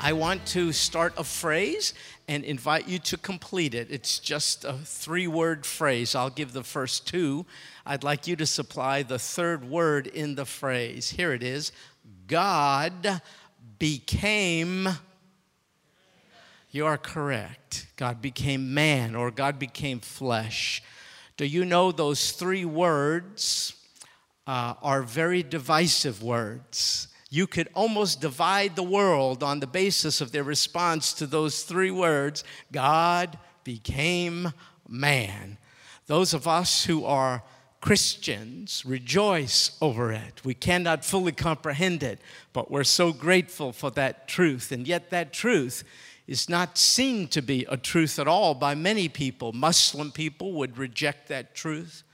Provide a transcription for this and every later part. I want to start a phrase and invite you to complete it. It's just a three-word phrase. I'll give the first two. I'd like you to supply the third word in the phrase. Here it is. God became... You are correct. God became man, or God became flesh. Do you know those three words are very divisive words? You could almost divide the world on the basis of their response to those three words. God became man. Those of us who are Christians rejoice over it. We cannot fully comprehend it, but we're so grateful for that truth. And yet that truth is not seen to be a truth at all by many people. Muslim people would reject that truth.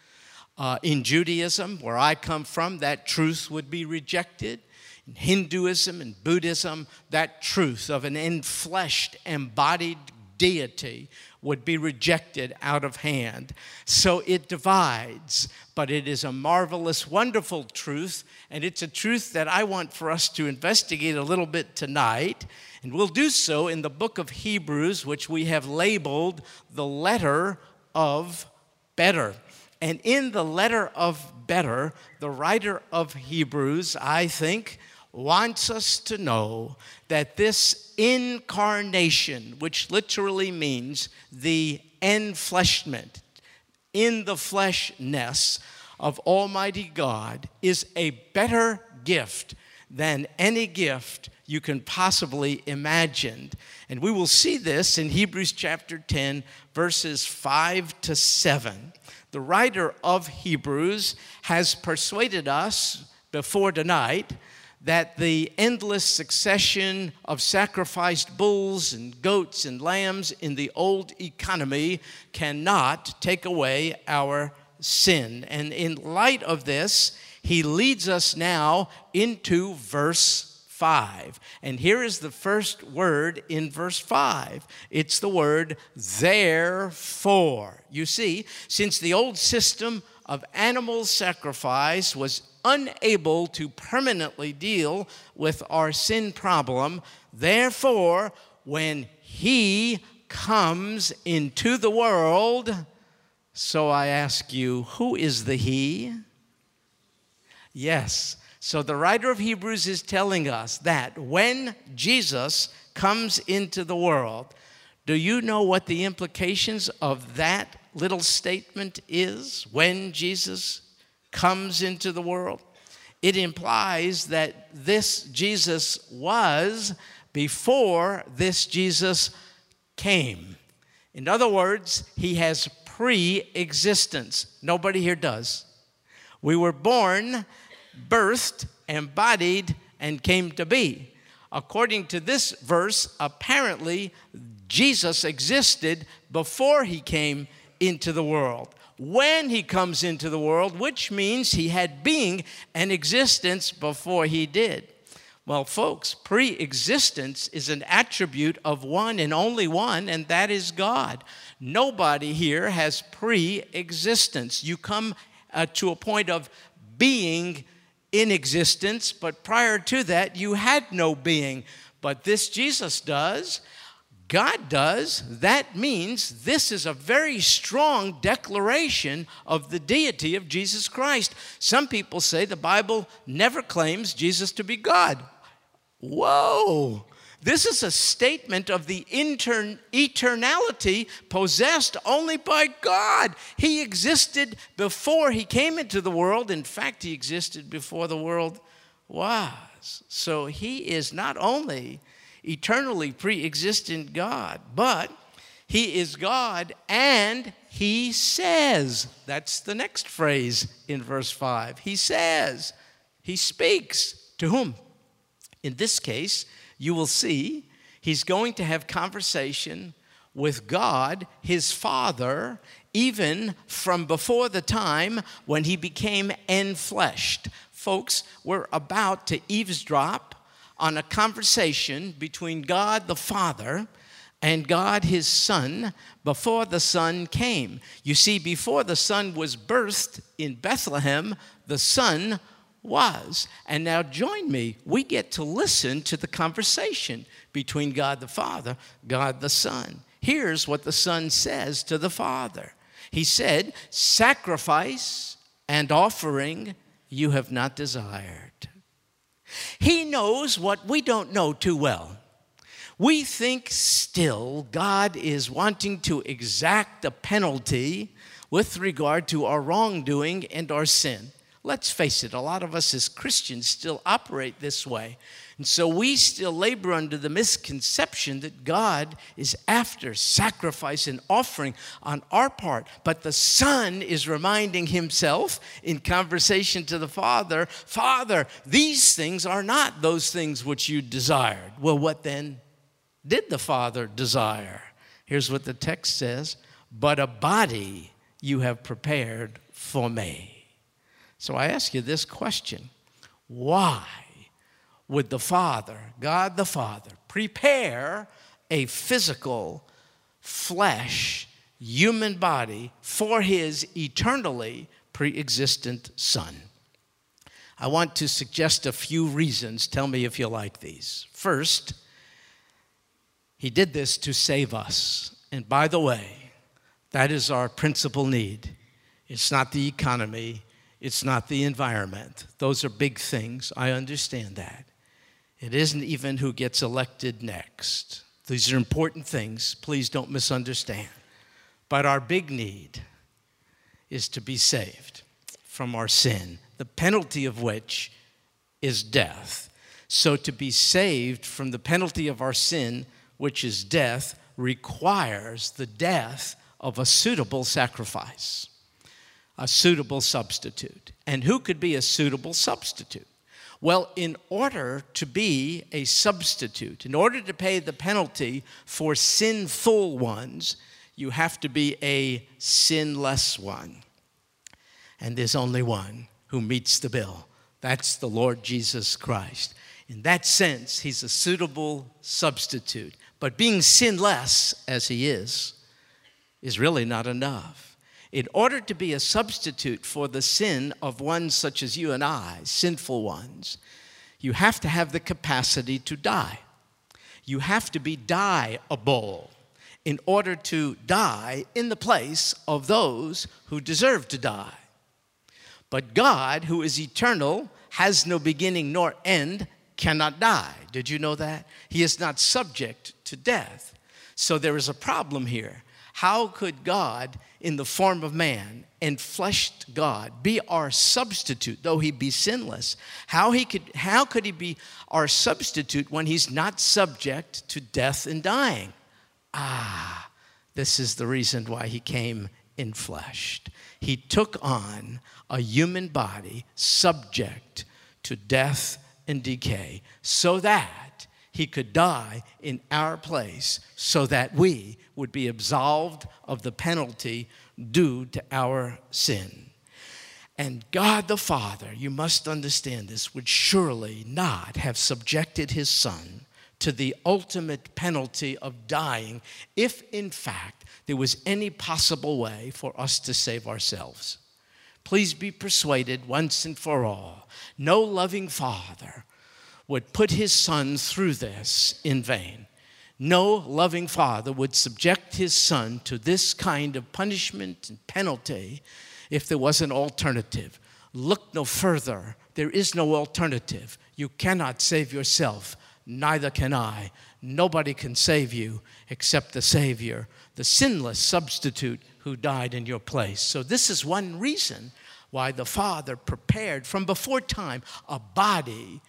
In Judaism, where I come from, that truth would be rejected. In Hinduism and Buddhism, that truth of an enfleshed, embodied deity would be rejected out of hand. So it divides, but it is a marvelous, wonderful truth, and it's a truth that I want for us to investigate a little bit tonight. And we'll do so in the book of Hebrews, which we have labeled the letter of better. And in the letter of better, the writer of Hebrews, I think, wants us to know that this incarnation, which literally means the enfleshment, in the fleshness of Almighty God, is a better gift than any gift you can possibly imagine. And we will see this in Hebrews chapter 10, verses 5 to 7. The writer of Hebrews has persuaded us before tonight that the endless succession of sacrificed bulls and goats and lambs in the old economy cannot take away our sin. And in light of this, he leads us now into verse 5. And here is the first word in verse 5. It's the word therefore. You see, since the old system of animal sacrifice was unable to permanently deal with our sin problem, therefore, when he comes into the world, so I ask you, who is the he? Yes. So the writer of Hebrews is telling us that when Jesus comes into the world, do you know what the implications of that little statement is? When Jesus comes into the world, it implies that this Jesus was before this Jesus came. In other words, he has pre-existence. Nobody here does. We were born, birthed, embodied, and came to be. According to this verse, apparently Jesus existed before he came into the world. When he comes into the world, which means he had being and existence before he did. Well, folks, pre-existence is an attribute of one and only one, and that is God. Nobody here has pre-existence. You come to a point of being in existence, but prior to that, you had no being. But this Jesus does. God does. That means this is a very strong declaration of the deity of Jesus Christ. Some people say the Bible never claims Jesus to be God. Whoa! This is a statement of the eternality possessed only by God. He existed before he came into the world. In fact, he existed before the world was. So he is not only eternally pre-existent God, but he is God, and he says. That's the next phrase in verse 5. He says. He speaks. To whom? In this case, you will see he's going to have conversation with God, his Father, even from before the time when he became enfleshed. Folks, we're about to eavesdrop on a conversation between God the Father and God his Son before the Son came. You see, before the Son was birthed in Bethlehem, the Son was. And now join me. We get to listen to the conversation between God the Father, God the Son. Here's what the Son says to the Father. He said, sacrifice and offering you have not desired. He knows what we don't know too well. We think still God is wanting to exact a penalty with regard to our wrongdoing and our sin. Let's face it, a lot of us as Christians still operate this way. And so we still labor under the misconception that God is after sacrifice and offering on our part. But the Son is reminding himself in conversation to the Father, Father, these things are not those things which you desired. Well, what then did the Father desire? Here's what the text says, but a body you have prepared for me. So I ask you this question, why would the Father, God the Father, prepare a physical, flesh, human body for his eternally pre-existent Son? I want to suggest a few reasons. Tell me if you like these. First, he did this to save us. And by the way, that is our principal need. It's not the economy. It's not the environment. Those are big things. I understand that. It isn't even who gets elected next. These are important things. Please don't misunderstand. But our big need is to be saved from our sin, the penalty of which is death. So to be saved from the penalty of our sin, which is death, requires the death of a suitable sacrifice. A suitable substitute. And who could be a suitable substitute? Well, in order to be a substitute, in order to pay the penalty for sinful ones, you have to be a sinless one. And there's only one who meets the bill. That's the Lord Jesus Christ. In that sense, he's a suitable substitute. But being sinless, as he is really not enough. In order to be a substitute for the sin of ones such as you and I, sinful ones, you have to have the capacity to die. You have to be dieable in order to die in the place of those who deserve to die. But God, who is eternal, has no beginning nor end, cannot die. Did you know that? He is not subject to death. So there is a problem here. How could God, in the form of man, and fleshed God, be our substitute, though he be sinless? How could he be our substitute when he's not subject to death and dying? This is the reason why he came in fleshed. He took on a human body subject to death and decay so that he could die in our place so that we would be absolved of the penalty due to our sin. And God the Father, you must understand this, would surely not have subjected his Son to the ultimate penalty of dying if, in fact, there was any possible way for us to save ourselves. Please be persuaded once and for all, no loving Father would put his Son through this in vain. No loving Father would subject his Son to this kind of punishment and penalty if there was an alternative. Look no further. There is no alternative. You cannot save yourself. Neither can I. Nobody can save you except the Savior, the sinless substitute who died in your place. So this is one reason why the Father prepared from before time a body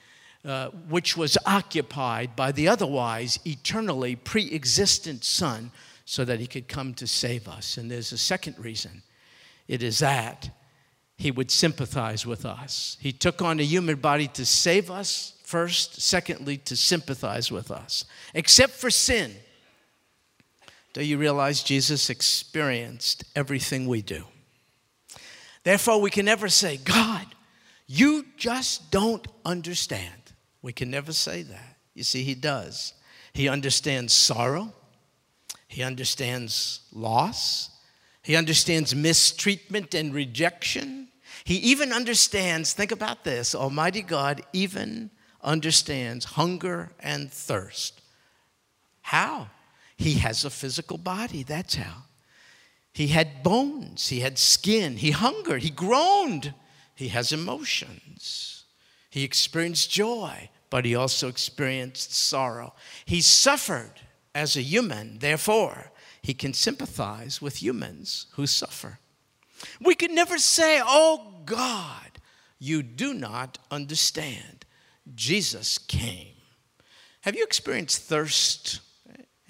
which was occupied by the otherwise eternally pre-existent Son so that he could come to save us. And there's a second reason. It is that he would sympathize with us. He took on a human body to save us first, secondly, to sympathize with us, except for sin. Do you realize Jesus experienced everything we do? Therefore, we can never say, God, you just don't understand. We can never say that. You see, he does. He understands sorrow. He understands loss. He understands mistreatment and rejection. He even understands, think about this, Almighty God even understands hunger and thirst. How? He has a physical body, that's how. He had bones, he had skin, he hungered, he groaned. He has emotions. He experienced joy, but he also experienced sorrow. He suffered as a human, therefore, he can sympathize with humans who suffer. We could never say, oh God, you do not understand. Jesus came. Have you experienced thirst?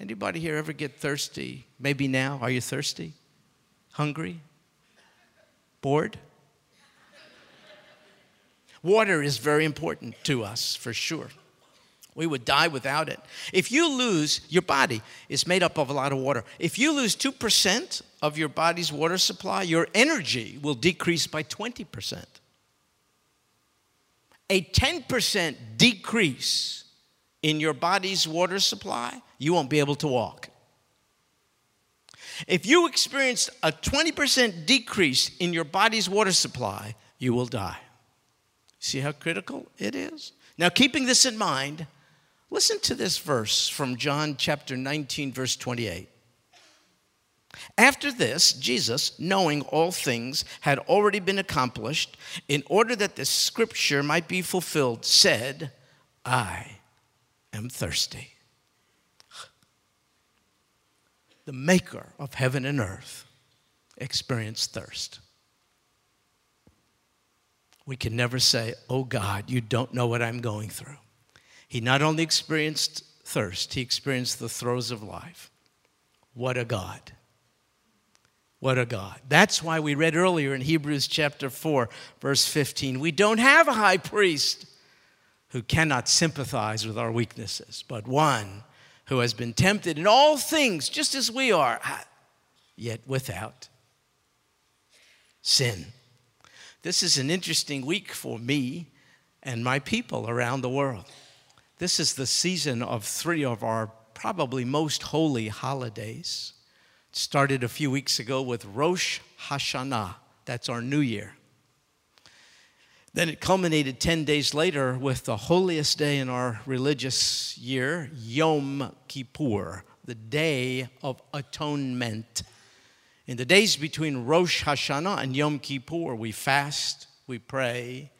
Anybody here ever get thirsty? Maybe now. Are you thirsty? Hungry? Bored? Water is very important to us, for sure. We would die without it. If you lose, your body is made up of a lot of water. If you lose 2% of your body's water supply, your energy will decrease by 20%. A 10% decrease in your body's water supply, you won't be able to walk. If you experienced a 20% decrease in your body's water supply, you will die. See how critical it is? Now, keeping this in mind, listen to this verse from John chapter 19, verse 28. After this, Jesus, knowing all things had already been accomplished, in order that the scripture might be fulfilled, said, I am thirsty. The maker of heaven and earth experienced thirst. We can never say, oh God, you don't know what I'm going through. He not only experienced thirst, he experienced the throes of life. What a God. What a God. That's why we read earlier in Hebrews chapter 4, verse 15, we don't have a high priest who cannot sympathize with our weaknesses, but one who has been tempted in all things, just as we are, yet without sin. This is an interesting week for me and my people around the world. This is the season of three of our probably most holy holidays. It started a few weeks ago with Rosh Hashanah. That's our new year. Then it culminated 10 days later with the holiest day in our religious year, Yom Kippur, the Day of Atonement. In the days between Rosh Hashanah and Yom Kippur, we fast, we pray,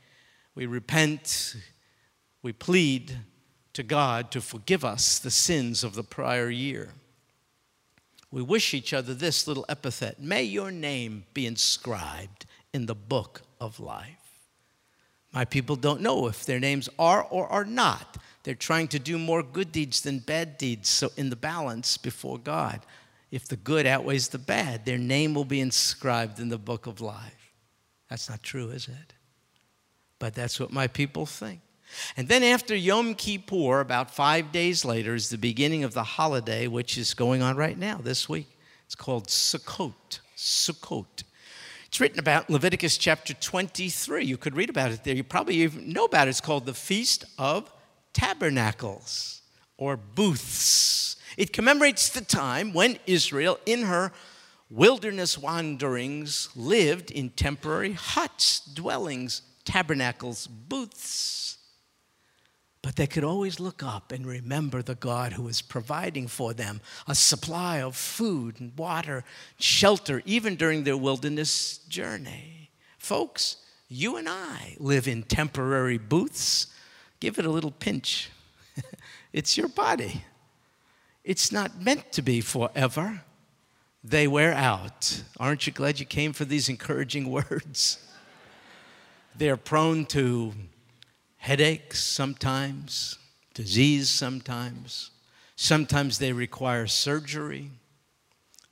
we repent, we plead to God to forgive us the sins of the prior year. We wish each other this little epithet, may your name be inscribed in the book of life. My people don't know if their names are or are not. They're trying to do more good deeds than bad deeds, so in the balance before God, if the good outweighs the bad, their name will be inscribed in the book of life. That's not true, is it? But that's what my people think. And then after Yom Kippur, about 5 days later, is the beginning of the holiday, which is going on right now, this week. It's called Sukkot. Sukkot. It's written about in Leviticus chapter 23. You could read about it there. You probably even know about it. It's called the Feast of Tabernacles or Booths. It commemorates the time when Israel, in her wilderness wanderings, lived in temporary huts, dwellings, tabernacles, booths. But they could always look up and remember the God who was providing for them a supply of food and water, shelter, even during their wilderness journey. Folks, you and I live in temporary booths. Give it a little pinch. It's your body. It's not meant to be forever. They wear out. Aren't you glad you came for these encouraging words? They're prone to headaches sometimes, disease sometimes. Sometimes they require surgery.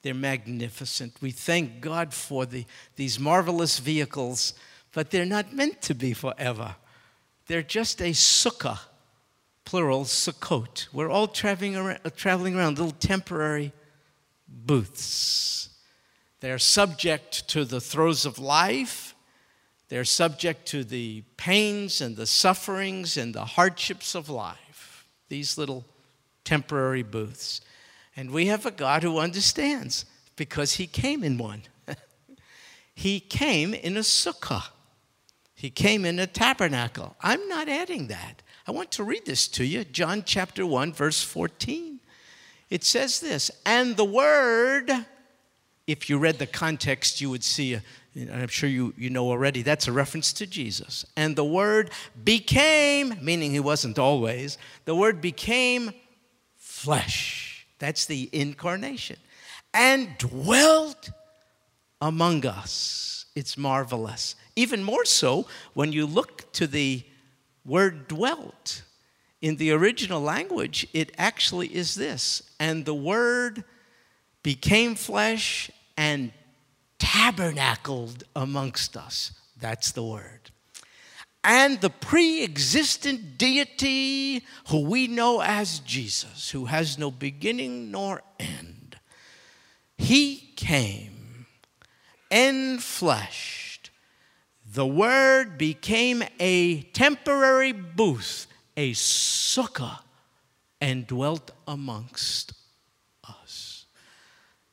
They're magnificent. We thank God for these marvelous vehicles, but they're not meant to be forever. They're just a sukkah. Plural, Sukkot. We're all traveling around little temporary booths. They're subject to the throes of life. They're subject to the pains and the sufferings and the hardships of life. These little temporary booths. And we have a God who understands because he came in one. He came in a sukkah. He came in a tabernacle. I'm not adding that. I want to read this to you. John chapter 1, verse 14. It says this, and the Word, if you read the context, you would see, and I'm sure you know already, that's a reference to Jesus. And the Word became, meaning he wasn't always, the Word became flesh. That's the incarnation. And dwelt among us. It's marvelous. Even more so when you look to the word dwelt. In the original language, it actually is this. And the Word became flesh and tabernacled amongst us. That's the Word. And the pre-existent deity who we know as Jesus, who has no beginning nor end, he came enfleshed. The Word became a temporary booth, a sukkah, and dwelt amongst us.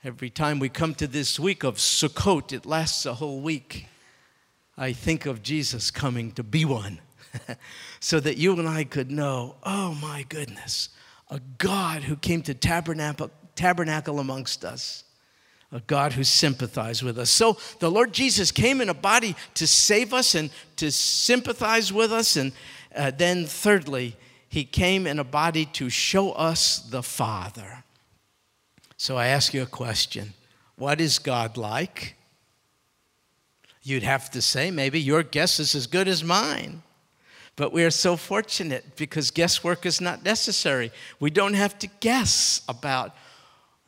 Every time we come to this week of Sukkot, it lasts a whole week, I think of Jesus coming to be one so that you and I could know, oh my goodness, a God who came to tabernacle amongst us, a God who sympathized with us. So the Lord Jesus came in a body to save us and to sympathize with us, and then thirdly, he came in a body to show us the Father. So I ask you a question. What is God like? You'd have to say, maybe your guess is as good as mine. But we are so fortunate because guesswork is not necessary. We don't have to guess about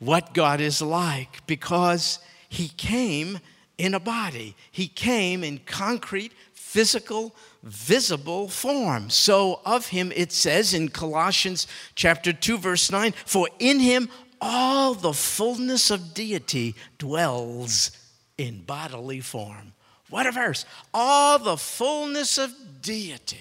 what God is like because he came in a body. He came in concrete, physical, visible form. So of him it says in Colossians chapter 2 verse 9, for in him all the fullness of deity dwells in bodily form. What a verse. All the fullness of deity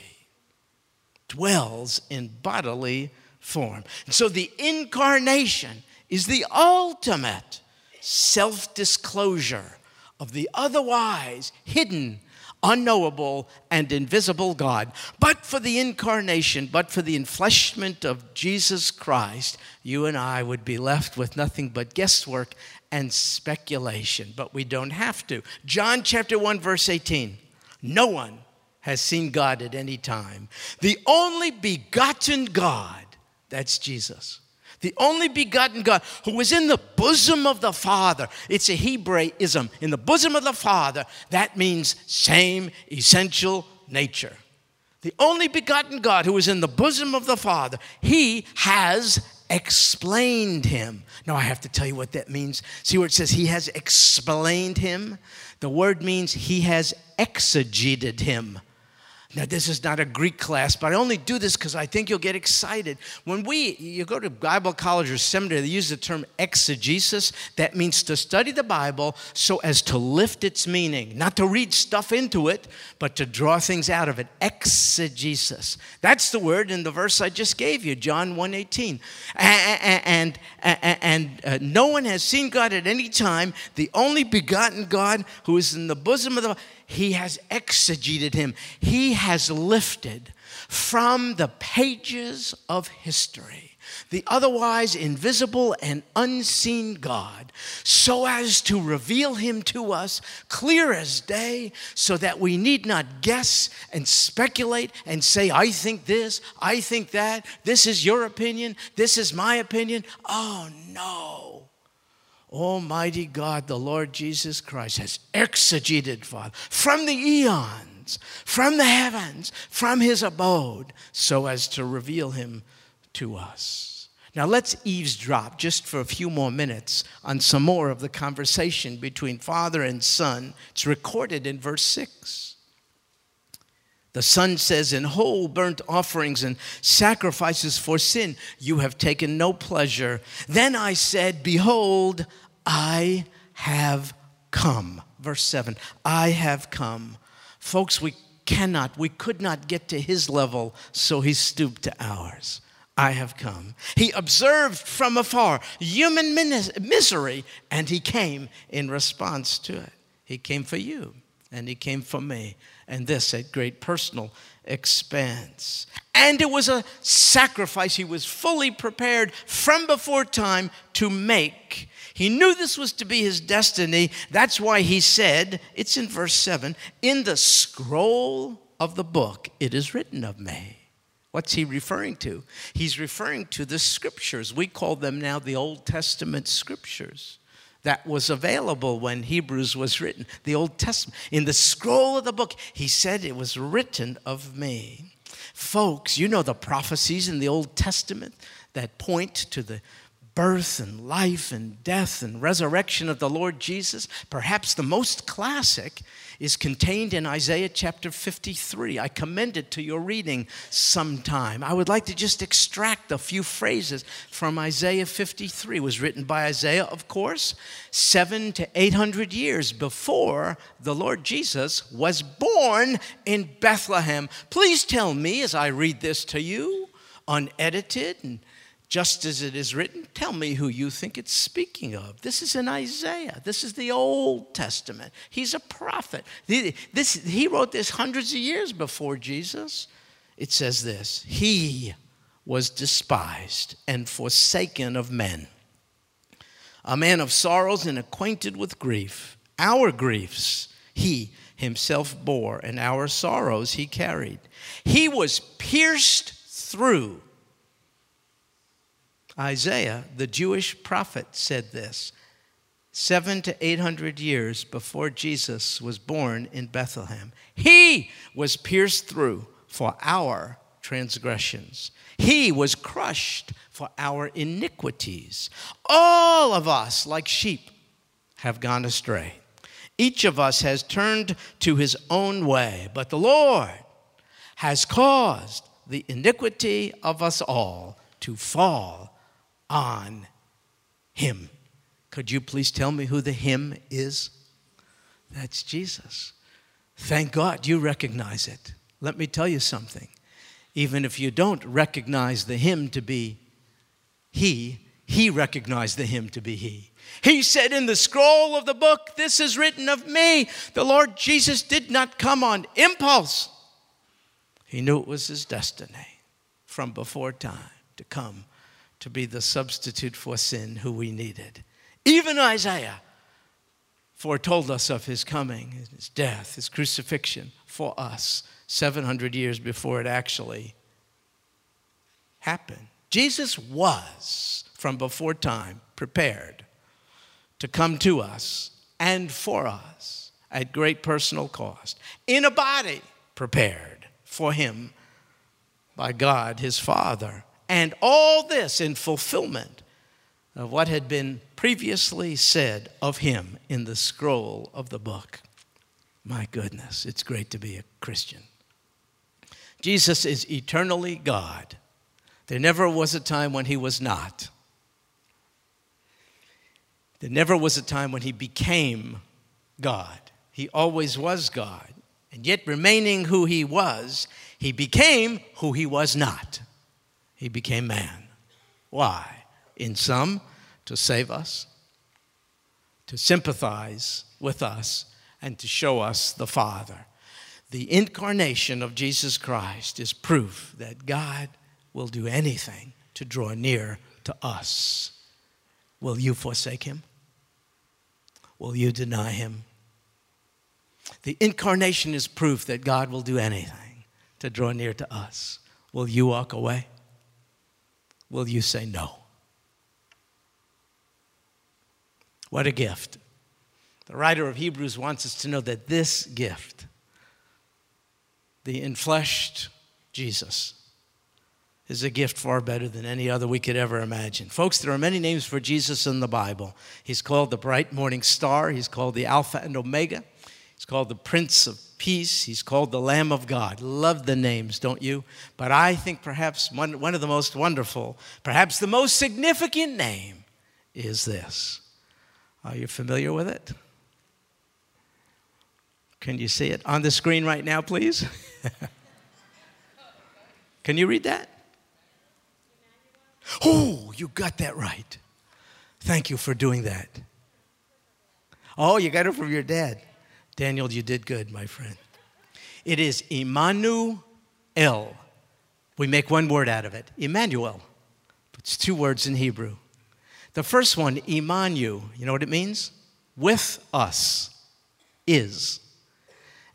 dwells in bodily form. And so the incarnation is the ultimate self-disclosure of the otherwise hidden, unknowable, and invisible God. But for the incarnation, but for the enfleshment of Jesus Christ, you and I would be left with nothing but guesswork and speculation. But we don't have to. John chapter 1, verse 18. No one has seen God at any time. The only begotten God, that's Jesus. The only begotten God who was in the bosom of the Father. It's a Hebraism. In the bosom of the Father, that means same essential nature. The only begotten God who was in the bosom of the Father, he has explained him. Now I have to tell you what that means. See where it says he has explained him? The word means he has exegeted him. Now, this is not a Greek class, but I only do this because I think you'll get excited. When you go to Bible college or seminary, they use the term exegesis. That means to study the Bible so as to lift its meaning, not to read stuff into it, but to draw things out of it. Exegesis. That's the word in the verse I just gave you, John 1:18. And no one has seen God at any time. The only begotten God who is in the bosom of the... He has exegeted him. He has lifted from the pages of history the otherwise invisible and unseen God so as to reveal him to us clear as day so that we need not guess and speculate and say, I think this, I think that, this is your opinion, this is my opinion. Oh, no. Almighty God, the Lord Jesus Christ, has exegeted, Father, from the eons, from the heavens, from his abode, so as to reveal him to us. Now let's eavesdrop just for a few more minutes on some more of the conversation between Father and Son. It's recorded in verse 6. The Son says, in whole burnt offerings and sacrifices for sin, you have taken no pleasure. Then I said, behold, I have come. Verse 7, I have come. Folks, we could not get to his level, so he stooped to ours. I have come. He observed from afar human misery, and he came in response to it. He came for you and he came for me, and this at great personal expense. And it was a sacrifice he was fully prepared from before time to make. He knew this was to be his destiny. That's why he said, it's in verse 7, in the scroll of the book it is written of me. What's he referring to? He's referring to the scriptures. We call them now the Old Testament scriptures. That was available when Hebrews was written, the Old Testament. In the scroll of the book, he said it was written of me. Folks, you know the prophecies in the Old Testament that point to the birth and life and death and resurrection of the Lord Jesus. Perhaps the most classic is contained in Isaiah chapter 53. I commend it to your reading sometime. I would like to just extract a few phrases from Isaiah 53. It was written by Isaiah, of course, 700 to 800 years before the Lord Jesus was born in Bethlehem. Please tell me as I read this to you, unedited and just as it is written, tell me who you think it's speaking of. This is in Isaiah. This is the Old Testament. He's a prophet. He wrote this hundreds of years before Jesus. It says this, he was despised and forsaken of men, a man of sorrows and acquainted with grief. Our griefs he himself bore, and our sorrows he carried. He was pierced through. Isaiah, the Jewish prophet, said this 700 to 800 years before Jesus was born in Bethlehem. He was pierced through for our transgressions. He was crushed for our iniquities. All of us, like sheep, have gone astray. Each of us has turned to his own way, but the Lord has caused the iniquity of us all to fall on him. Could you please tell me who the him is? That's Jesus. Thank God you recognize it. Let me tell you something. Even if you don't recognize the him to be he recognized the him to be he. He said, in the scroll of the book, this is written of me. The Lord Jesus did not come on impulse. He knew it was his destiny from before time to come to be the substitute for sin who we needed. Even Isaiah foretold us of his coming, his death, his crucifixion for us 700 years before it actually happened. Jesus was, from before time, prepared to come to us and for us at great personal cost, in a body prepared for him by God his Father. And all this in fulfillment of what had been previously said of him in the scroll of the book. My goodness, it's great to be a Christian. Jesus is eternally God. There never was a time when he was not. There never was a time when he became God. He always was God. And yet remaining who he was, he became who he was not. He became man. Why? In sum, to save us, to sympathize with us, and to show us the Father. The incarnation of Jesus Christ is proof that God will do anything to draw near to us. Will you forsake him? Will you deny him? The incarnation is proof that God will do anything to draw near to us. Will you walk away? Will you say no? What a gift. The writer of Hebrews wants us to know that this gift, the enfleshed Jesus, is a gift far better than any other we could ever imagine. Folks, there are many names for Jesus in the Bible. He's called the bright morning star. He's called the Alpha and Omega. He's called the Prince of Peace. He's called the Lamb of God. Love the names, don't you? But I think perhaps one of the most wonderful, perhaps the most significant name is this. Are you familiar with it? Can you see it on the screen right now, please? Can you read that? Oh, you got that right. Thank you for doing that. Oh, you got it from your dad. Daniel, you did good, my friend. It is Immanuel. We make one word out of it, Immanuel. It's two words in Hebrew. The first one, Immanuel, you know what it means? With us, is.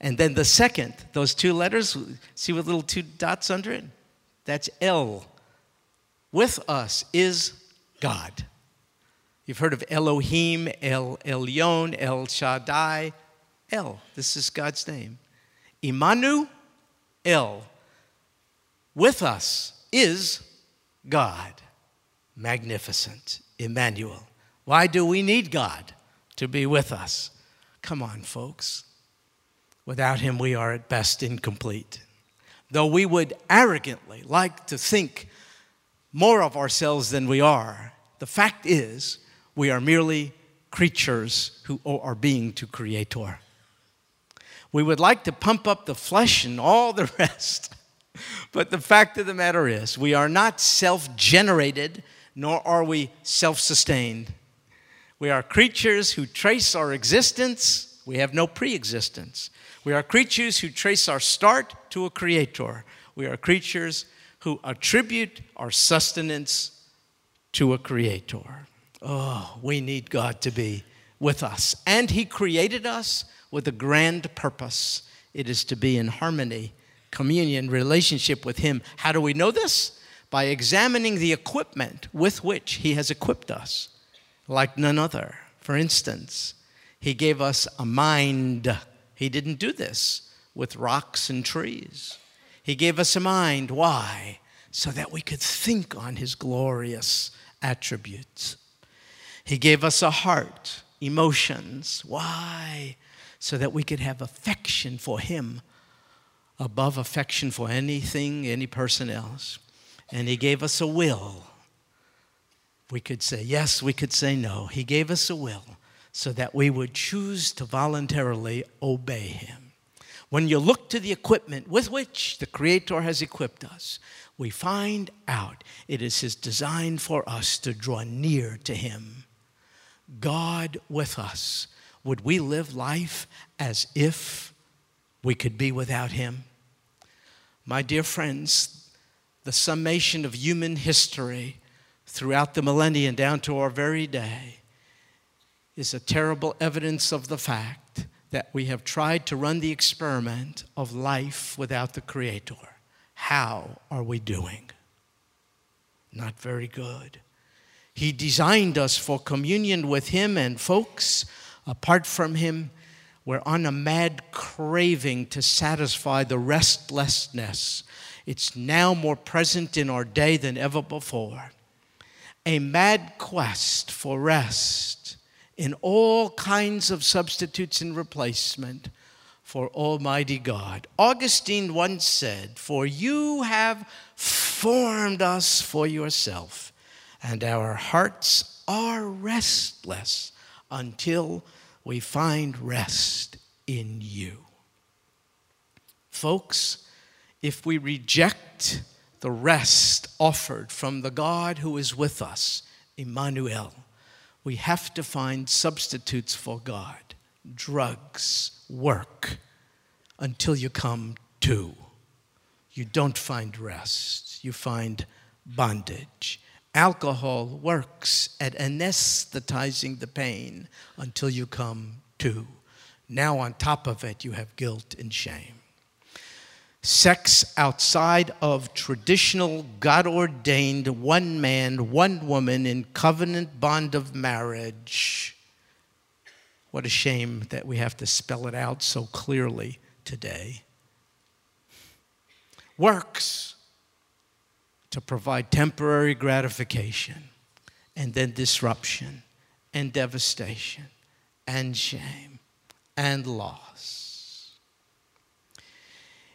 And then the second, those two letters, see with little two dots under it? That's El. With us is God. You've heard of Elohim, El Elyon, El Shaddai, El. This is God's name. Immanuel, El. With us is God. Magnificent. Immanuel. Why do we need God to be with us? Come on, folks. Without him, we are at best incomplete. Though we would arrogantly like to think more of ourselves than we are, the fact is we are merely creatures who owe our being to Creator. We would like to pump up the flesh and all the rest, but the fact of the matter is we are not self-generated, nor are we self-sustained. We are creatures who trace our existence. We have no pre-existence. We are creatures who trace our start to a creator. We are creatures who attribute our sustenance to a creator. Oh, we need God to be with us. And he created us with a grand purpose. It is to be in harmony, communion, relationship with him. How do we know this? By examining the equipment with which he has equipped us. Like none other. For instance, he gave us a mind. He didn't do this with rocks and trees. He gave us a mind. Why? So that we could think on his glorious attributes. He gave us a heart, emotions. Why? So that we could have affection for him above affection for anything, any person else. And he gave us a will. We could say yes, we could say no. He gave us a will so that we would choose to voluntarily obey him. When you look to the equipment with which the Creator has equipped us, we find out it is his design for us to draw near to him. God with us. Would we live life as if we could be without him? My dear friends, the summation of human history throughout the millennia down to our very day is a terrible evidence of the fact that we have tried to run the experiment of life without the Creator. How are we doing? Not very good. He designed us for communion with him, and folks, apart from him, we're on a mad craving to satisfy the restlessness. It's now more present in our day than ever before. A mad quest for rest in all kinds of substitutes and replacement for Almighty God. Augustine once said, "For you have formed us for yourself, and our hearts are restless until we find rest in you." Folks, if we reject the rest offered from the God who is with us, Immanuel, we have to find substitutes for God, drugs, work, until you come to. You don't find rest. You find bondage. Alcohol works at anesthetizing the pain until you come to. Now on top of it, you have guilt and shame. Sex outside of traditional, God-ordained, one man, one woman in covenant bond of marriage. What a shame that we have to spell it out so clearly today. Works to provide temporary gratification, and then disruption, and devastation, and shame, and loss.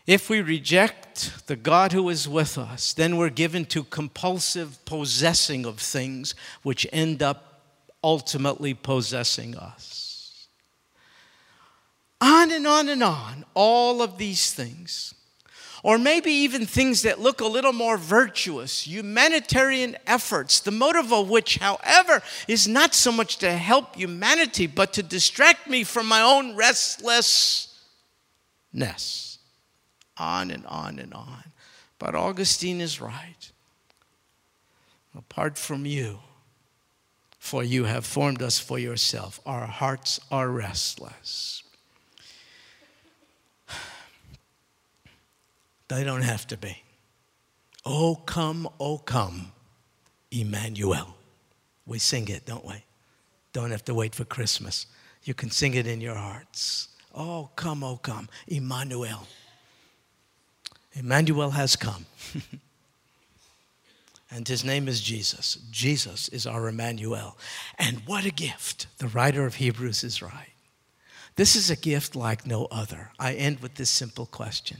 If we reject the God who is with us, then we're given to compulsive possessing of things which end up ultimately possessing us. On and on and on, all of these things. Or maybe even things that look a little more virtuous, humanitarian efforts, the motive of which, however, is not so much to help humanity, but to distract me from my own restlessness. On and on and on. But Augustine is right. Apart from you, for you have formed us for yourself. Our hearts are restless. They don't have to be. Oh, come, Immanuel. We sing it, don't we? Don't have to wait for Christmas. You can sing it in your hearts. Oh, come, Immanuel. Immanuel has come. And his name is Jesus. Jesus is our Immanuel. And what a gift. The writer of Hebrews is right. This is a gift like no other. I end with this simple question.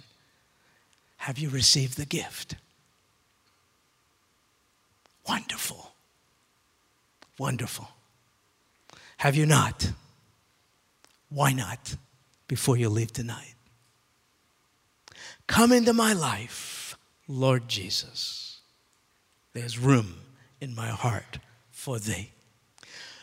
Have you received the gift? Wonderful. Wonderful. Have you not? Why not? Before you leave tonight. Come into my life, Lord Jesus. There's room in my heart for thee.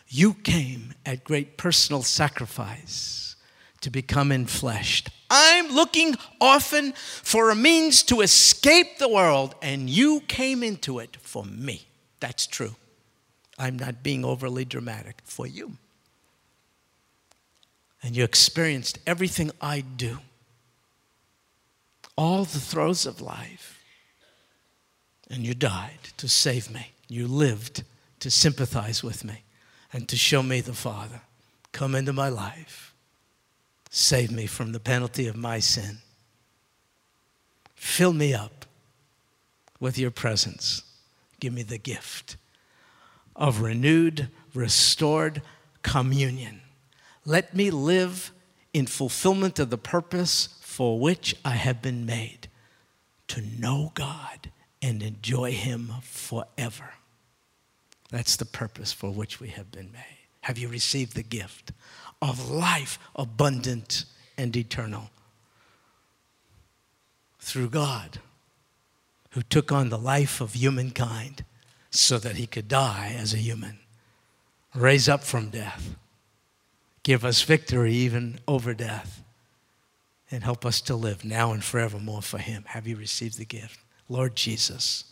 You came at great personal sacrifice to become enfleshed. I'm looking often for a means to escape the world, and you came into it for me. That's true. I'm not being overly dramatic, for you. And you experienced everything I do, all the throes of life, and you died to save me. You lived to sympathize with me and to show me the Father. Come into my life. Save me from the penalty of my sin. Fill me up with your presence. Give me the gift of renewed, restored communion. Let me live in fulfillment of the purpose for which I have been made, to know God and enjoy Him forever. That's the purpose for which we have been made. Have you received the gift of life abundant and eternal through God, who took on the life of humankind so that He could die as a human, raise up from death, give us victory even over death, and help us to live now and forevermore for Him? Have you received the gift? Lord Jesus,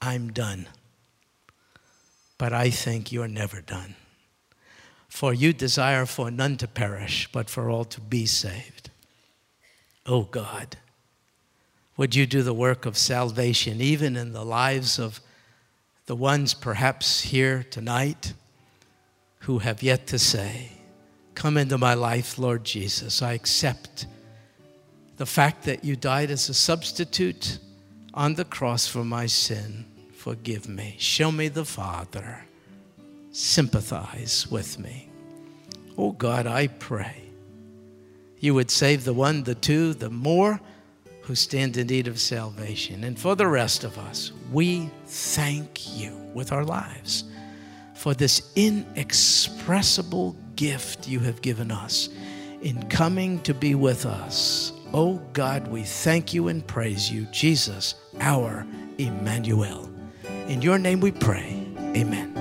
I'm done, but I think you're never done. For you desire for none to perish, but for all to be saved. Oh God, would you do the work of salvation even in the lives of the ones perhaps here tonight who have yet to say, come into my life, Lord Jesus. I accept the fact that you died as a substitute on the cross for my sin. Forgive me. Show me the Father. Sympathize with me. Oh God, I pray you would save the one, the two, the more who stand in need of salvation. And for the rest of us, we thank you with our lives for this inexpressible gift you have given us in coming to be with us. Oh God, we thank you and praise you, Jesus, our Immanuel. In your name we pray. Amen.